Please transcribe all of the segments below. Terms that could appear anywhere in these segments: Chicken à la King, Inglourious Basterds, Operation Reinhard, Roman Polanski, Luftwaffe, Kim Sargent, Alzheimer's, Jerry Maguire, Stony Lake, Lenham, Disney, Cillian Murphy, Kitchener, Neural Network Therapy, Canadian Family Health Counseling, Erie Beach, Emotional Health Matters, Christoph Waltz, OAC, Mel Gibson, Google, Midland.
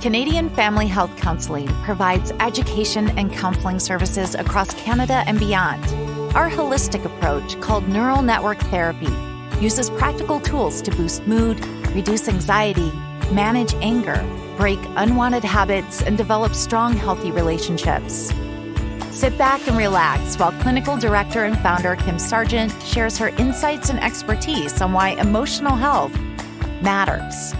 Canadian Family Health Counseling provides education and counseling services across Canada and beyond. Our holistic approach, called Neural Network Therapy, uses practical tools to boost mood, reduce anxiety, manage anger, break unwanted habits, and develop strong, healthy relationships. Sit back and relax while Clinical Director and Founder Kim Sargent shares her insights and expertise on why emotional health matters.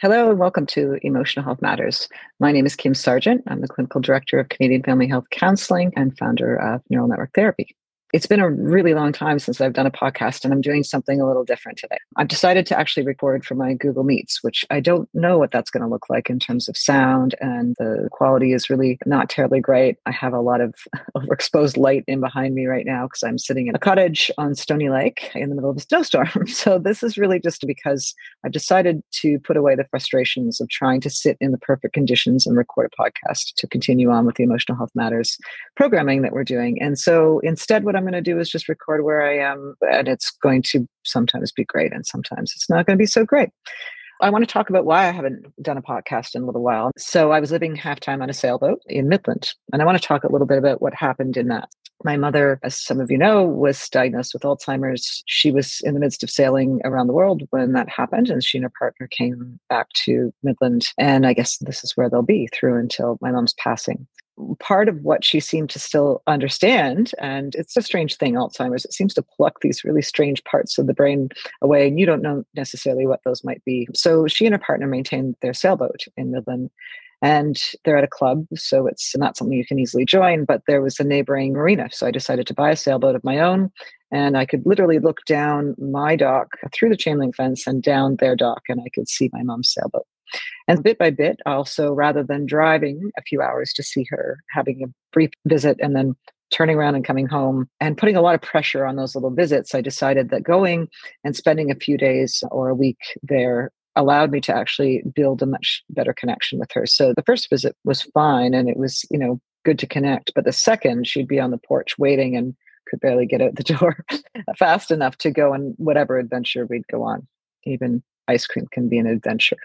Hello and welcome to Emotional Health Matters. My name is Kim Sargent. I'm the Clinical Director of Canadian Family Health Counseling and founder of Neural Network Therapy. It's been a really long time since I've done a podcast, and I'm doing something a little different today. I've decided to actually record from my Google Meets, which I don't know what that's going to look like in terms of sound, and the quality is really not terribly great. I have a lot of overexposed light in behind me right now because I'm sitting in a cottage on Stony Lake in the middle of a snowstorm. So this is really just because I've decided to put away the frustrations of trying to sit in the perfect conditions and record a podcast to continue on with the Emotional Health Matters programming that we're doing. And so instead, what I'm going to do is just record where I am, and it's going to sometimes be great and sometimes it's not going to be so great. I want to talk about why I haven't done a podcast in a little while. So I was living half-time on a sailboat in Midland, and I want to talk a little bit about what happened in that. My mother, as some of you know, was diagnosed with Alzheimer's. She was in the midst of sailing around the world when that happened, and she and her partner came back to Midland, and I guess this is where they'll be through until my mom's passing. Part of what she seemed to still understand, and it's a strange thing, Alzheimer's, it seems to pluck these really strange parts of the brain away, and you don't know necessarily what those might be. So she and her partner maintained their sailboat in Midland, and they're at a club, so it's not something you can easily join, but there was a neighboring marina. So I decided to buy a sailboat of my own, and I could literally look down my dock through the chain link fence and down their dock, and I could see my mom's sailboat. And bit by bit, also, rather than driving a few hours to see her, having a brief visit and then turning around and coming home and putting a lot of pressure on those little visits, I decided that going and spending a few days or a week there allowed me to actually build a much better connection with her. So the first visit was fine and it was, good to connect. But the second, she'd be on the porch waiting and could barely get out the door fast enough to go on whatever adventure we'd go on. Even ice cream can be an adventure.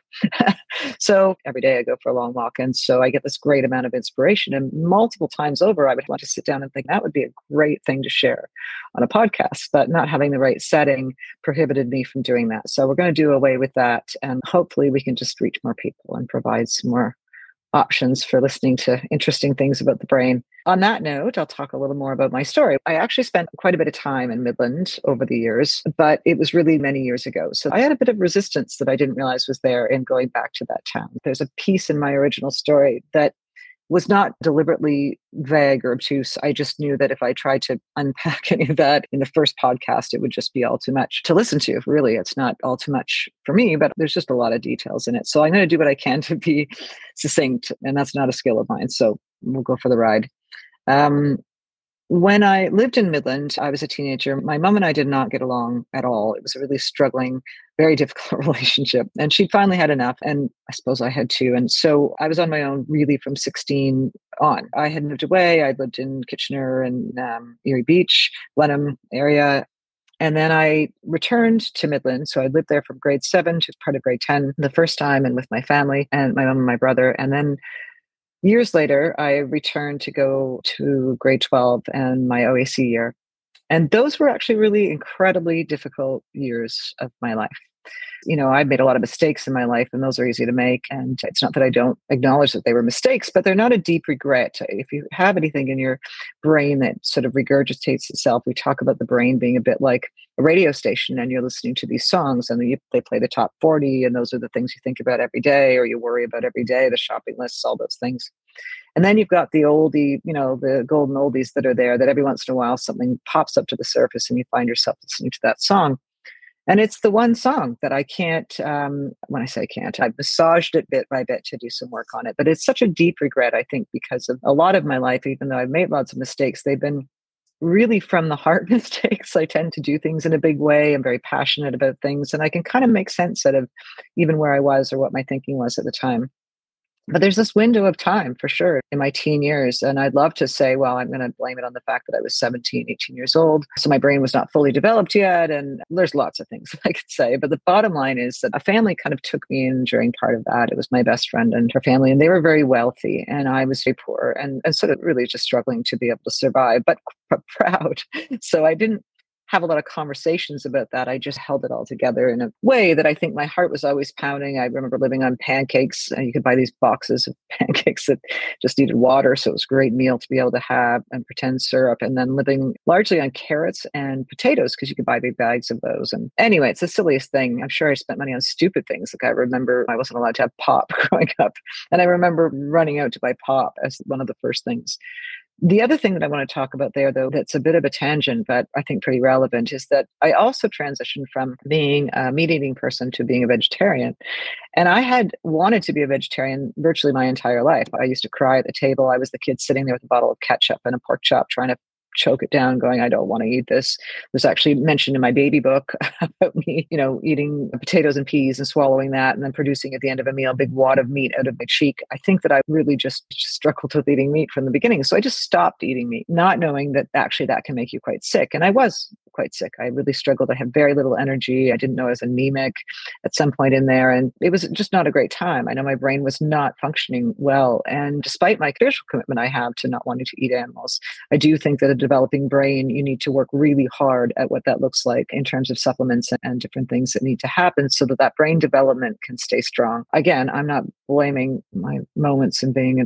So every day I go for a long walk. And so I get this great amount of inspiration. And multiple times over, I would want to sit down and think that would be a great thing to share on a podcast, but not having the right setting prohibited me from doing that. So we're going to do away with that. And hopefully we can just reach more people and provide some more options for listening to interesting things about the brain. On that note, I'll talk a little more about my story. I actually spent quite a bit of time in Midland over the years, but it was really many years ago. So I had a bit of resistance that I didn't realize was there in going back to that town. There's a piece in my original story that was not deliberately vague or obtuse. I just knew that if I tried to unpack any of that in the first podcast, it would just be all too much to listen to. Really, it's not all too much for me, but there's just a lot of details in it. So I'm going to do what I can to be succinct, and that's not a skill of mine. So we'll go for the ride. When I lived in Midland, I was a teenager. My mom and I did not get along at all. It was a really struggling, very difficult relationship. And she finally had enough. And I suppose I had too. And so I was on my own really from 16 on. I had moved away. I lived in Kitchener and Erie Beach, Lenham area. And then I returned to Midland. So I lived there from grade 7 to part of grade 10 the first time, and with my family and my mom and my brother. And then years later, I returned to go to grade 12 and my OAC year. And those were actually really incredibly difficult years of my life. I made a lot of mistakes in my life, and those are easy to make. And it's not that I don't acknowledge that they were mistakes, but they're not a deep regret. If you have anything in your brain that sort of regurgitates itself, we talk about the brain being a bit like a radio station, and you're listening to these songs, and they play the top 40, and those are the things you think about every day, or you worry about every day, the shopping lists, all those things. And then you've got the oldie, the golden oldies that are there, that every once in a while something pops up to the surface and you find yourself listening to that song. And it's the one song that I can't, when I say can't, I've massaged it bit by bit to do some work on it. But it's such a deep regret, I think, because of a lot of my life, even though I've made lots of mistakes, they've been really from the heart mistakes. I tend to do things in a big way. I'm very passionate about things, and I can kind of make sense out of even where I was or what my thinking was at the time. But there's this window of time for sure in my teen years. And I'd love to say, well, I'm going to blame it on the fact that I was 17, 18 years old. So my brain was not fully developed yet. And there's lots of things I could say. But the bottom line is that a family kind of took me in during part of that. It was my best friend and her family, and they were very wealthy. And I was very poor and sort of really just struggling to be able to survive, but proud. So I didn't have a lot of conversations about that. I just held it all together in a way that I think my heart was always pounding. I remember living on pancakes. You could buy these boxes of pancakes that just needed water. So it was a great meal to be able to have and pretend syrup, and then living largely on carrots and potatoes because you could buy big bags of those. And anyway, it's the silliest thing. I'm sure I spent money on stupid things. Like I remember I wasn't allowed to have pop growing up. And I remember running out to buy pop as one of the first things. The other thing that I want to talk about there, though, that's a bit of a tangent, but I think pretty relevant, is that I also transitioned from being a meat-eating person to being a vegetarian. And I had wanted to be a vegetarian virtually my entire life. I used to cry at the table. I was the kid sitting there with a bottle of ketchup and a pork chop trying to choke it down, going, I don't want to eat this. There's actually mentioned in my baby book about me, you know, eating potatoes and peas and swallowing that and then producing at the end of a meal a big wad of meat out of my cheek. I think that I really just struggled with eating meat from the beginning. So I just stopped eating meat, not knowing that actually that can make you quite sick. And I was quite sick. I really struggled. I had very little energy. I didn't know I was anemic at some point in there. And it was just not a great time. I know my brain was not functioning well. And despite my spiritual commitment I have to not wanting to eat animals, I do think that a developing brain, you need to work really hard at what that looks like in terms of supplements and different things that need to happen so that that brain development can stay strong. Again, I'm not blaming my moments in being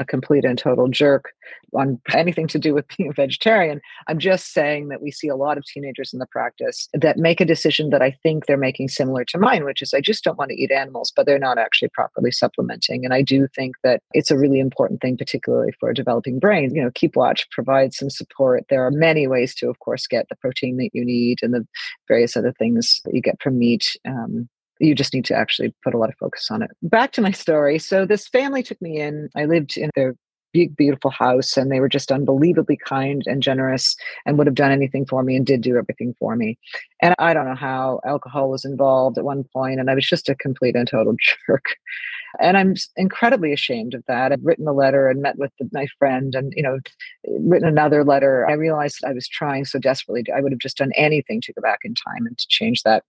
a complete and total jerk on anything to do with being a vegetarian. I'm just saying that we see a lot of teenagers in the practice that make a decision that I think they're making similar to mine, which is I just don't want to eat animals, but they're not actually properly supplementing. And I do think that it's a really important thing, particularly for a developing brain. You know, Keep Watch provides some support. There are many ways to, of course, get the protein that you need and the various other things that you get from meat. You just need to actually put a lot of focus on it. Back to my story. So this family took me in. I lived in their big, beautiful house, and they were just unbelievably kind and generous and would have done anything for me and did do everything for me. And I don't know how alcohol was involved at one point, and I was just a complete and total jerk. And I'm incredibly ashamed of that. I've written a letter and met with my friend and, you know, written another letter. I realized I was trying so desperately. I would have just done anything to go back in time and to change that.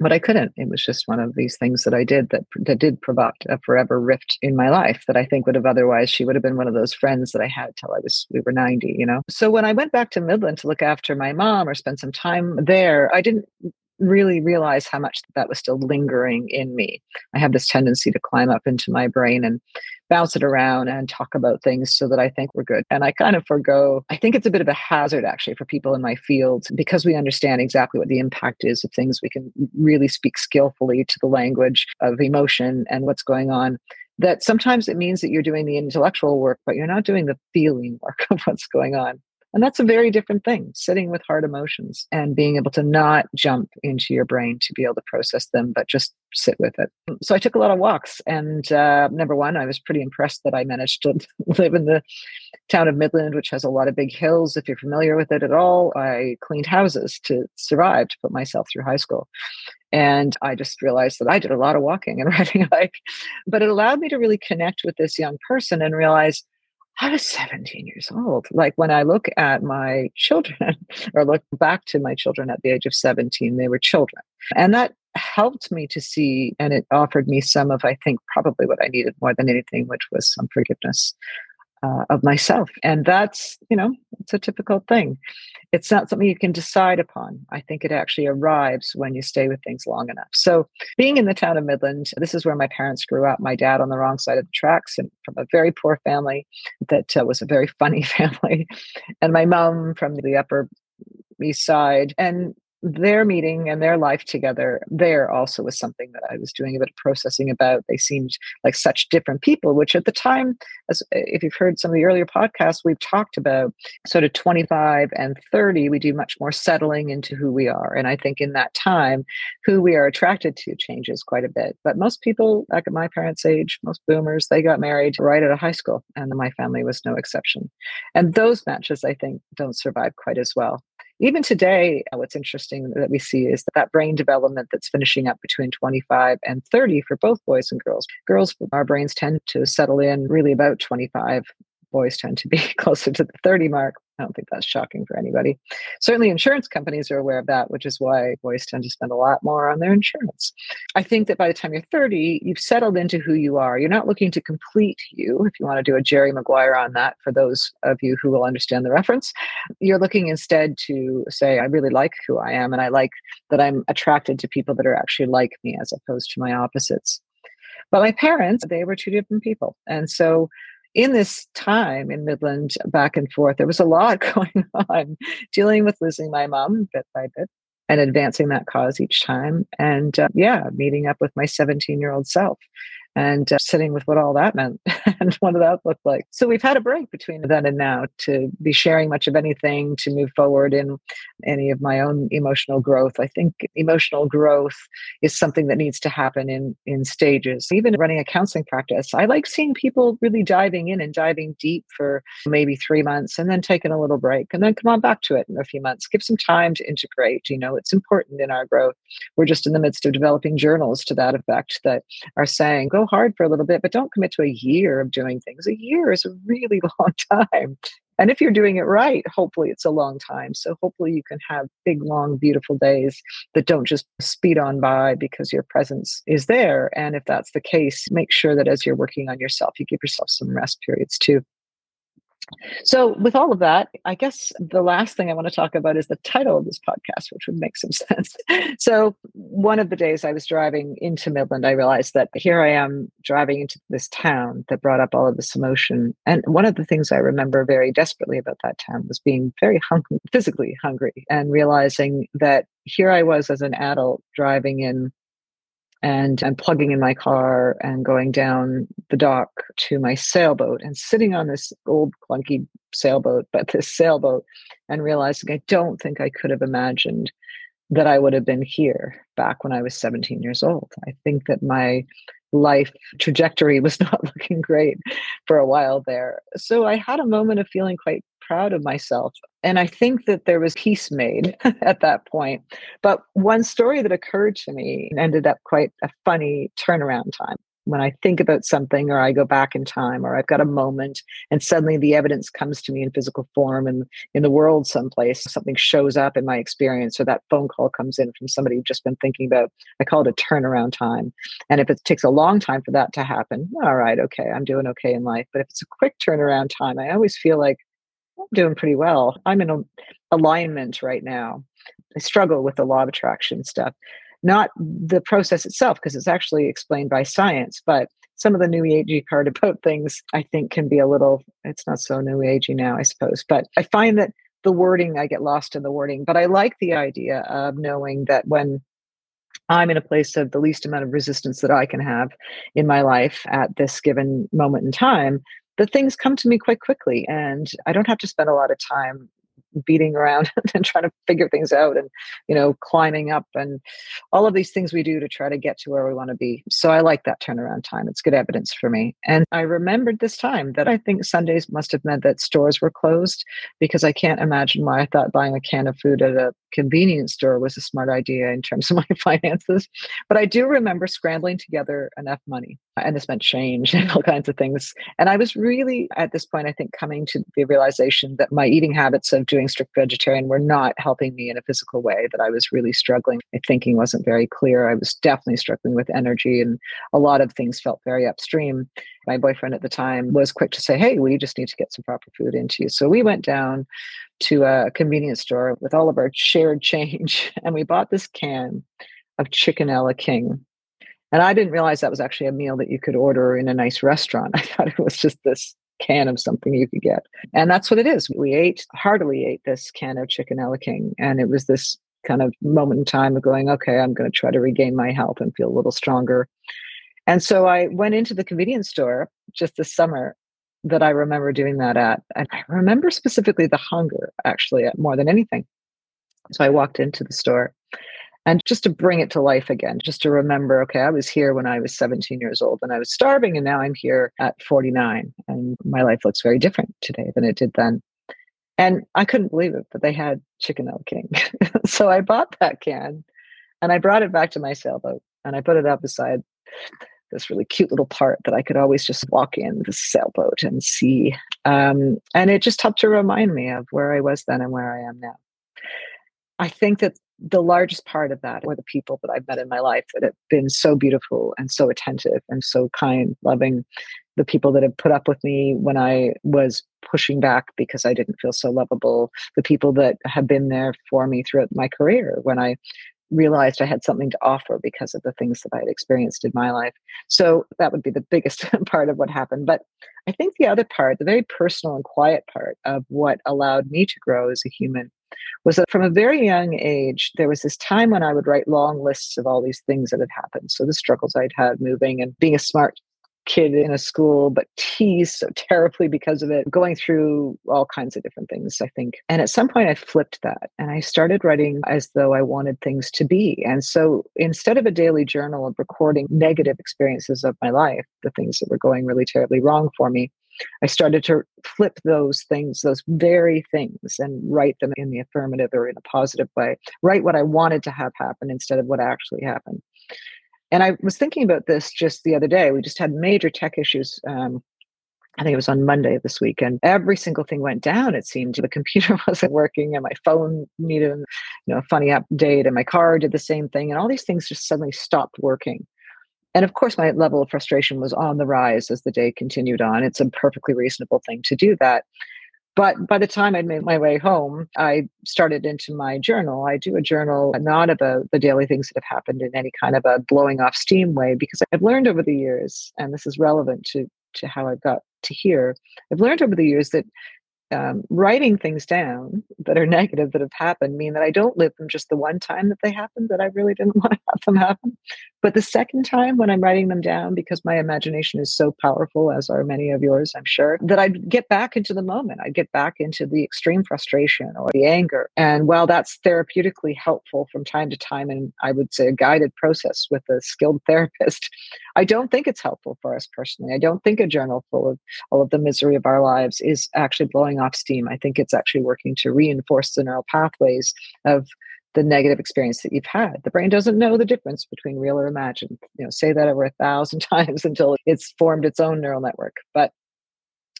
But I couldn't. It was just one of these things that I did that did provoke a forever rift in my life that I think would have otherwise, she would have been one of those friends that I had till we were 90, you know? So when I went back to Midland to look after my mom or spend some time there, I didn't really realize how much that was still lingering in me. I have this tendency to climb up into my brain and bounce it around and talk about things so that I think we're good. And I kind of forgo, I think it's a bit of a hazard actually for people in my field, because we understand exactly what the impact is of things. We can really speak skillfully to the language of emotion and what's going on. That sometimes it means that you're doing the intellectual work, but you're not doing the feeling work of what's going on. And that's a very different thing, sitting with hard emotions and being able to not jump into your brain to be able to process them, but just sit with it. So I took a lot of walks. And number one, I was pretty impressed that I managed to live in the town of Midland, which has a lot of big hills. If you're familiar with it at all, I cleaned houses to survive, to put myself through high school. And I just realized that I did a lot of walking and riding a bike, but it allowed me to really connect with this young person and realize, I was 17 years old. Like when I look at my children or look back to my children at the age of 17, they were children. And that helped me to see, and it offered me some of, I think, probably what I needed more than anything, which was some forgiveness of myself. And that's, you know, it's a difficult thing. It's not something you can decide upon. I think it actually arrives when you stay with things long enough. So being in the town of Midland, this is where my parents grew up. My dad on the wrong side of the tracks and from a very poor family that was a very funny family. And my mom from the Upper East Side. And their meeting and their life together there also was something that I was doing a bit of processing about. They seemed like such different people, which at the time, as if you've heard some of the earlier podcasts, we've talked about sort of 25 and 30, we do much more settling into who we are. And I think in that time, who we are attracted to changes quite a bit. But most people, like at my parents' age, most boomers, they got married right out of high school. And my family was no exception. And those matches, I think, don't survive quite as well. Even today, what's interesting that we see is that brain development that's finishing up between 25 and 30 for both boys and girls. Girls, our brains tend to settle in really about 25. Boys tend to be closer to the 30 mark. I don't think that's shocking for anybody. Certainly insurance companies are aware of that, which is why boys tend to spend a lot more on their insurance. I think that by the time you're 30, you've settled into who you are. You're not looking to complete you. If you want to do a Jerry Maguire on that, for those of you who will understand the reference, you're looking instead to say, I really like who I am, and I like that I'm attracted to people that are actually like me as opposed to my opposites. But my parents, they were two different people. And so in this time in Midland, back and forth, there was a lot going on, dealing with losing my mom bit by bit and advancing that cause each time. And meeting up with my 17-year-old self and sitting with what all that meant and what that looked like. So we've had a break between then and now to be sharing much of anything, to move forward in any of my own emotional growth. I think emotional growth is something that needs to happen in stages. Even running a counseling practice, I like seeing people really diving in and diving deep for maybe 3 months and then taking a little break and then come on back to it in a few months. Give some time to integrate. You know, it's important in our growth. We're just in the midst of developing journals to that effect that are saying, go hard for a little bit, but don't commit to a year of doing things. A year is a really long time. And if you're doing it right, hopefully it's a long time. So hopefully you can have big, long, beautiful days that don't just speed on by because your presence is there. And if that's the case, make sure that as you're working on yourself, you give yourself some rest periods too. So with all of that, I guess the last thing I want to talk about is the title of this podcast, which would make some sense. So one of the days I was driving into Midland, I realized that here I am driving into this town that brought up all of this emotion. And one of the things I remember very desperately about that town was being very hungry, physically hungry, and realizing that here I was as an adult driving in and plugging in my car and going down the dock to my sailboat and sitting on this old clunky sailboat, but this sailboat, and realizing I don't think I could have imagined that I would have been here back when I was 17 years old. I think that my life trajectory was not looking great for a while there. So I had a moment of feeling quite proud of myself. And I think that there was peace made at that point. But one story that occurred to me ended up quite a funny turnaround time. When I think about something, or I go back in time, or I've got a moment and suddenly the evidence comes to me in physical form and in the world someplace, something shows up in my experience, or that phone call comes in from somebody who's just been thinking about, I call it a turnaround time. And if it takes a long time for that to happen, all right, okay, I'm doing okay in life. But if it's a quick turnaround time, I always feel like, I'm doing pretty well. I'm in alignment right now. I struggle with the law of attraction stuff, not the process itself, because it's actually explained by science. But some of the new agey part about things, I think, can be a little, it's not so new agey now, I suppose. But I find that the wording, I get lost in the wording. But I like the idea of knowing that when I'm in a place of the least amount of resistance that I can have in my life at this given moment in time, the things come to me quite quickly, and I don't have to spend a lot of time beating around and trying to figure things out and, you know, climbing up and all of these things we do to try to get to where we want to be. So I like that turnaround time. It's good evidence for me. And I remembered this time that I think Sundays must have meant that stores were closed, because I can't imagine why I thought buying a can of food at a convenience store was a smart idea in terms of my finances. But I do remember scrambling together enough money, and this meant change and all kinds of things. And I was really, at this point, I think, coming to the realization that my eating habits of doing strict vegetarian were not helping me in a physical way, that I was really struggling. My thinking wasn't very clear. I was definitely struggling with energy, and a lot of things felt very upstream. My boyfriend at the time was quick to say, hey, we just need to get some proper food into you. So we went down to a convenience store with all of our shared change, and we bought this can of Chicken à la King. And I didn't realize that was actually a meal that you could order in a nice restaurant. I thought it was just this can of something you could get. And that's what it is. We heartily ate this can of Chicken à la King. And it was this kind of moment in time of going, okay, I'm going to try to regain my health and feel a little stronger. And so I went into the convenience store just this summer that I remember doing that at. And I remember specifically the hunger, actually, more than anything. So I walked into the store. And just to bring it to life again, just to remember, okay, I was here when I was 17 years old and I was starving, and now I'm here at 49, and my life looks very different today than it did then. And I couldn't believe it, but they had Chicken à la King. So I bought that can and I brought it back to my sailboat and I put it out beside this really cute little part that I could always just walk in the sailboat and see. And it just helped to remind me of where I was then and where I am now. I think that the largest part of that were the people that I've met in my life that have been so beautiful and so attentive and so kind, loving, the people that have put up with me when I was pushing back because I didn't feel so lovable, the people that have been there for me throughout my career when I realized I had something to offer because of the things that I had experienced in my life. So that would be the biggest part of what happened. But I think the other part, the very personal and quiet part of what allowed me to grow as a human, was that from a very young age, there was this time when I would write long lists of all these things that had happened. So the struggles I'd had moving and being a smart kid in a school, but teased so terribly because of it, going through all kinds of different things, I think. And at some point I flipped that and I started writing as though I wanted things to be. And so instead of a daily journal of recording negative experiences of my life, the things that were going really terribly wrong for me, I started to flip those things, those very things, and write them in the affirmative or in a positive way, write what I wanted to have happen instead of what actually happened. And I was thinking about this just the other day. We just had major tech issues. I think it was on Monday of this week. And every single thing went down, it seemed. The computer wasn't working and my phone needed a funny update and my car did the same thing. And all these things just suddenly stopped working. And of course, my level of frustration was on the rise as the day continued on. It's a perfectly reasonable thing to do that. But by the time I'd made my way home, I started into my journal. I do a journal not about the daily things that have happened in any kind of a blowing off steam way, because I've learned over the years, and this is relevant to how I got to here, I've learned over the years that writing things down that are negative, that have happened, mean that I don't live them just the one time that they happened, that I really didn't want to have them happen. But the second time when I'm writing them down, because my imagination is so powerful, as are many of yours, I'm sure, that I'd get back into the moment. I'd get back into the extreme frustration or the anger. And while that's therapeutically helpful from time to time, and I would say a guided process with a skilled therapist, I don't think it's helpful for us personally. I don't think a journal full of all of the misery of our lives is actually blowing off steam. I think it's actually working to reinforce the neural pathways of the negative experience that you've had. The brain doesn't know the difference between real or imagined. Say that over 1,000 times until it's formed its own neural network. But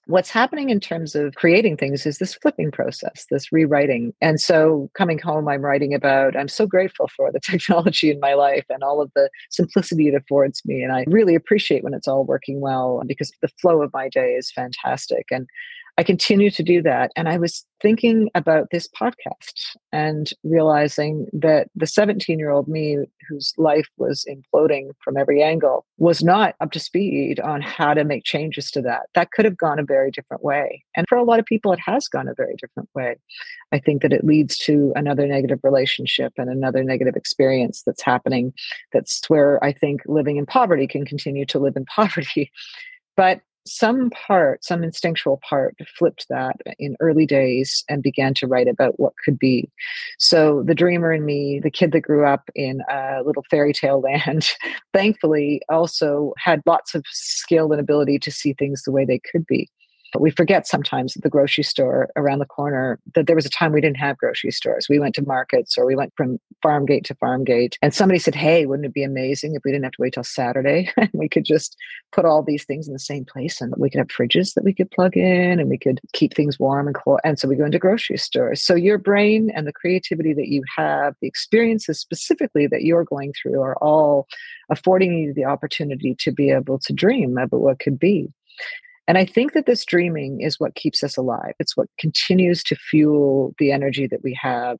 what's happening in terms of creating things is this flipping process, this rewriting. And so coming home, I'm writing about, I'm so grateful for the technology in my life and all of the simplicity it affords me. And I really appreciate when it's all working well, because the flow of my day is fantastic. And I continue to do that. And I was thinking about this podcast and realizing that the 17-year-old me, whose life was imploding from every angle, was not up to speed on how to make changes to that. That could have gone a very different way. And for a lot of people, it has gone a very different way. I think that it leads to another negative relationship and another negative experience that's happening. That's where I think living in poverty can continue to live in poverty. But some instinctual part flipped that in early days and began to write about what could be. So the dreamer in me, the kid that grew up in a little fairy tale land, thankfully also had lots of skill and ability to see things the way they could be. But we forget sometimes at the grocery store around the corner that there was a time we didn't have grocery stores. We went to markets, or we went from farm gate to farm gate. And somebody said, hey, wouldn't it be amazing if we didn't have to wait till Saturday? And we could just put all these things in the same place, and we could have fridges that we could plug in, and we could keep things warm and cold. And so we go into grocery stores. So your brain and the creativity that you have, the experiences specifically that you're going through, are all affording you the opportunity to be able to dream about what could be. And I think that this dreaming is what keeps us alive. It's what continues to fuel the energy that we have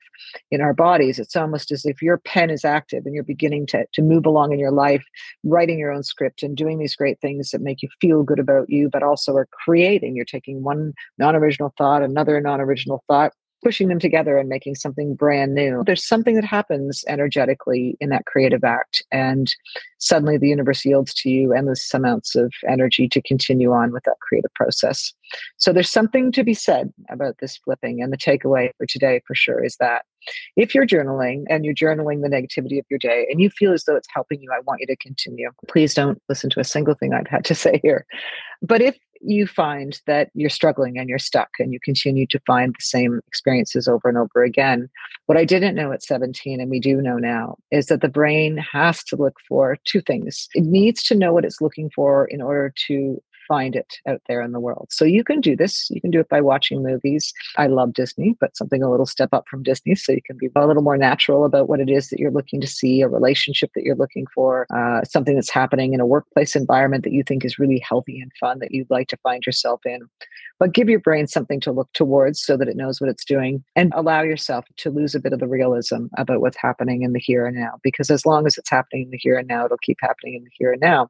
in our bodies. It's almost as if your pen is active and you're beginning to move along in your life, writing your own script and doing these great things that make you feel good about you, but also are creating. You're taking one non-original thought, another non-original thought, pushing them together and making something brand new. There's something that happens energetically in that creative act. And suddenly the universe yields to you endless amounts of energy to continue on with that creative process. So there's something to be said about this flipping. And the takeaway for today for sure is that if you're journaling and you're journaling the negativity of your day and you feel as though it's helping you, I want you to continue. Please don't listen to a single thing I've had to say here. But if you find that you're struggling and you're stuck and you continue to find the same experiences over and over again. What I didn't know at 17, and we do know now, is that the brain has to look for two things. It needs to know what it's looking for in order to find it out there in the world. So you can do this. You can do it by watching movies. I love Disney, but something a little step up from Disney. So you can be a little more natural about what it is that you're looking to see, a relationship that you're looking for, something that's happening in a workplace environment that you think is really healthy and fun that you'd like to find yourself in. But give your brain something to look towards so that it knows what it's doing, and allow yourself to lose a bit of the realism about what's happening in the here and now, because as long as it's happening in the here and now, it'll keep happening in the here and now.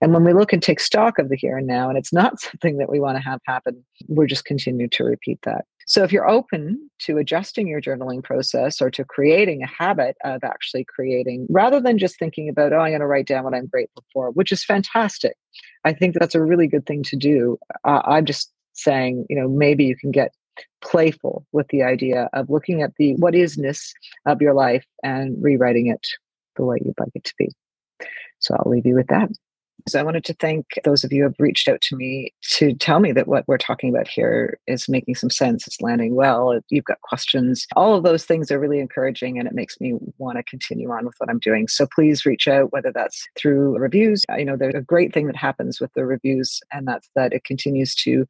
And when we look and take stock of the here and now, and it's not something that we want to have happen, we're just continuing to repeat that. So if you're open to adjusting your journaling process or to creating a habit of actually creating, rather than just thinking about, oh, I'm going to write down what I'm grateful for, which is fantastic. I think that's a really good thing to do. I'm just saying, you know, maybe you can get playful with the idea of looking at the what is-ness of your life and rewriting it the way you'd like it to be. So I'll leave you with that. So I wanted to thank those of you who have reached out to me to tell me that what we're talking about here is making some sense. It's landing well. You've got questions. All of those things are really encouraging, and it makes me want to continue on with what I'm doing. So please reach out, whether that's through reviews. You know, there's a great thing that happens with the reviews, and that's that it continues to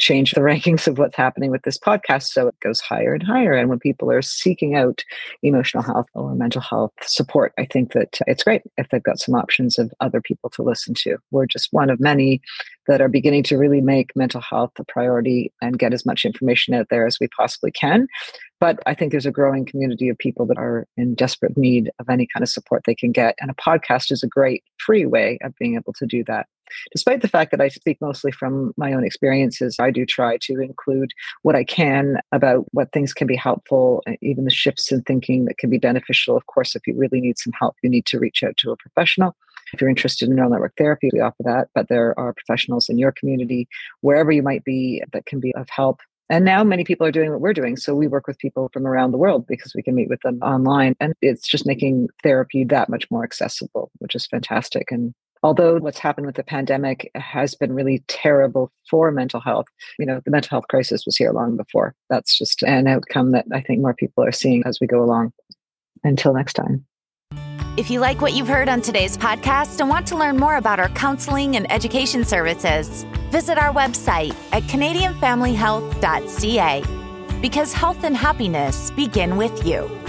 change the rankings of what's happening with this podcast. So it goes higher and higher. And when people are seeking out emotional health or mental health support, I think that it's great if they've got some options of other people to listen to. We're just one of many that are beginning to really make mental health a priority and get as much information out there as we possibly can. But I think there's a growing community of people that are in desperate need of any kind of support they can get. And a podcast is a great free way of being able to do that. Despite the fact that I speak mostly from my own experiences, I do try to include what I can about what things can be helpful, even the shifts in thinking that can be beneficial. Of course, if you really need some help, you need to reach out to a professional. If you're interested in neural network therapy, we offer that, but there are professionals in your community, wherever you might be, that can be of help. And now many people are doing what we're doing. So we work with people from around the world because we can meet with them online. And it's just making therapy that much more accessible, which is fantastic. And although what's happened with the pandemic has been really terrible for mental health, you know, the mental health crisis was here long before. That's just an outcome that I think more people are seeing as we go along. Until next time. If you like what you've heard on today's podcast and want to learn more about our counseling and education services, visit our website at canadianfamilyhealth.ca, because health and happiness begin with you.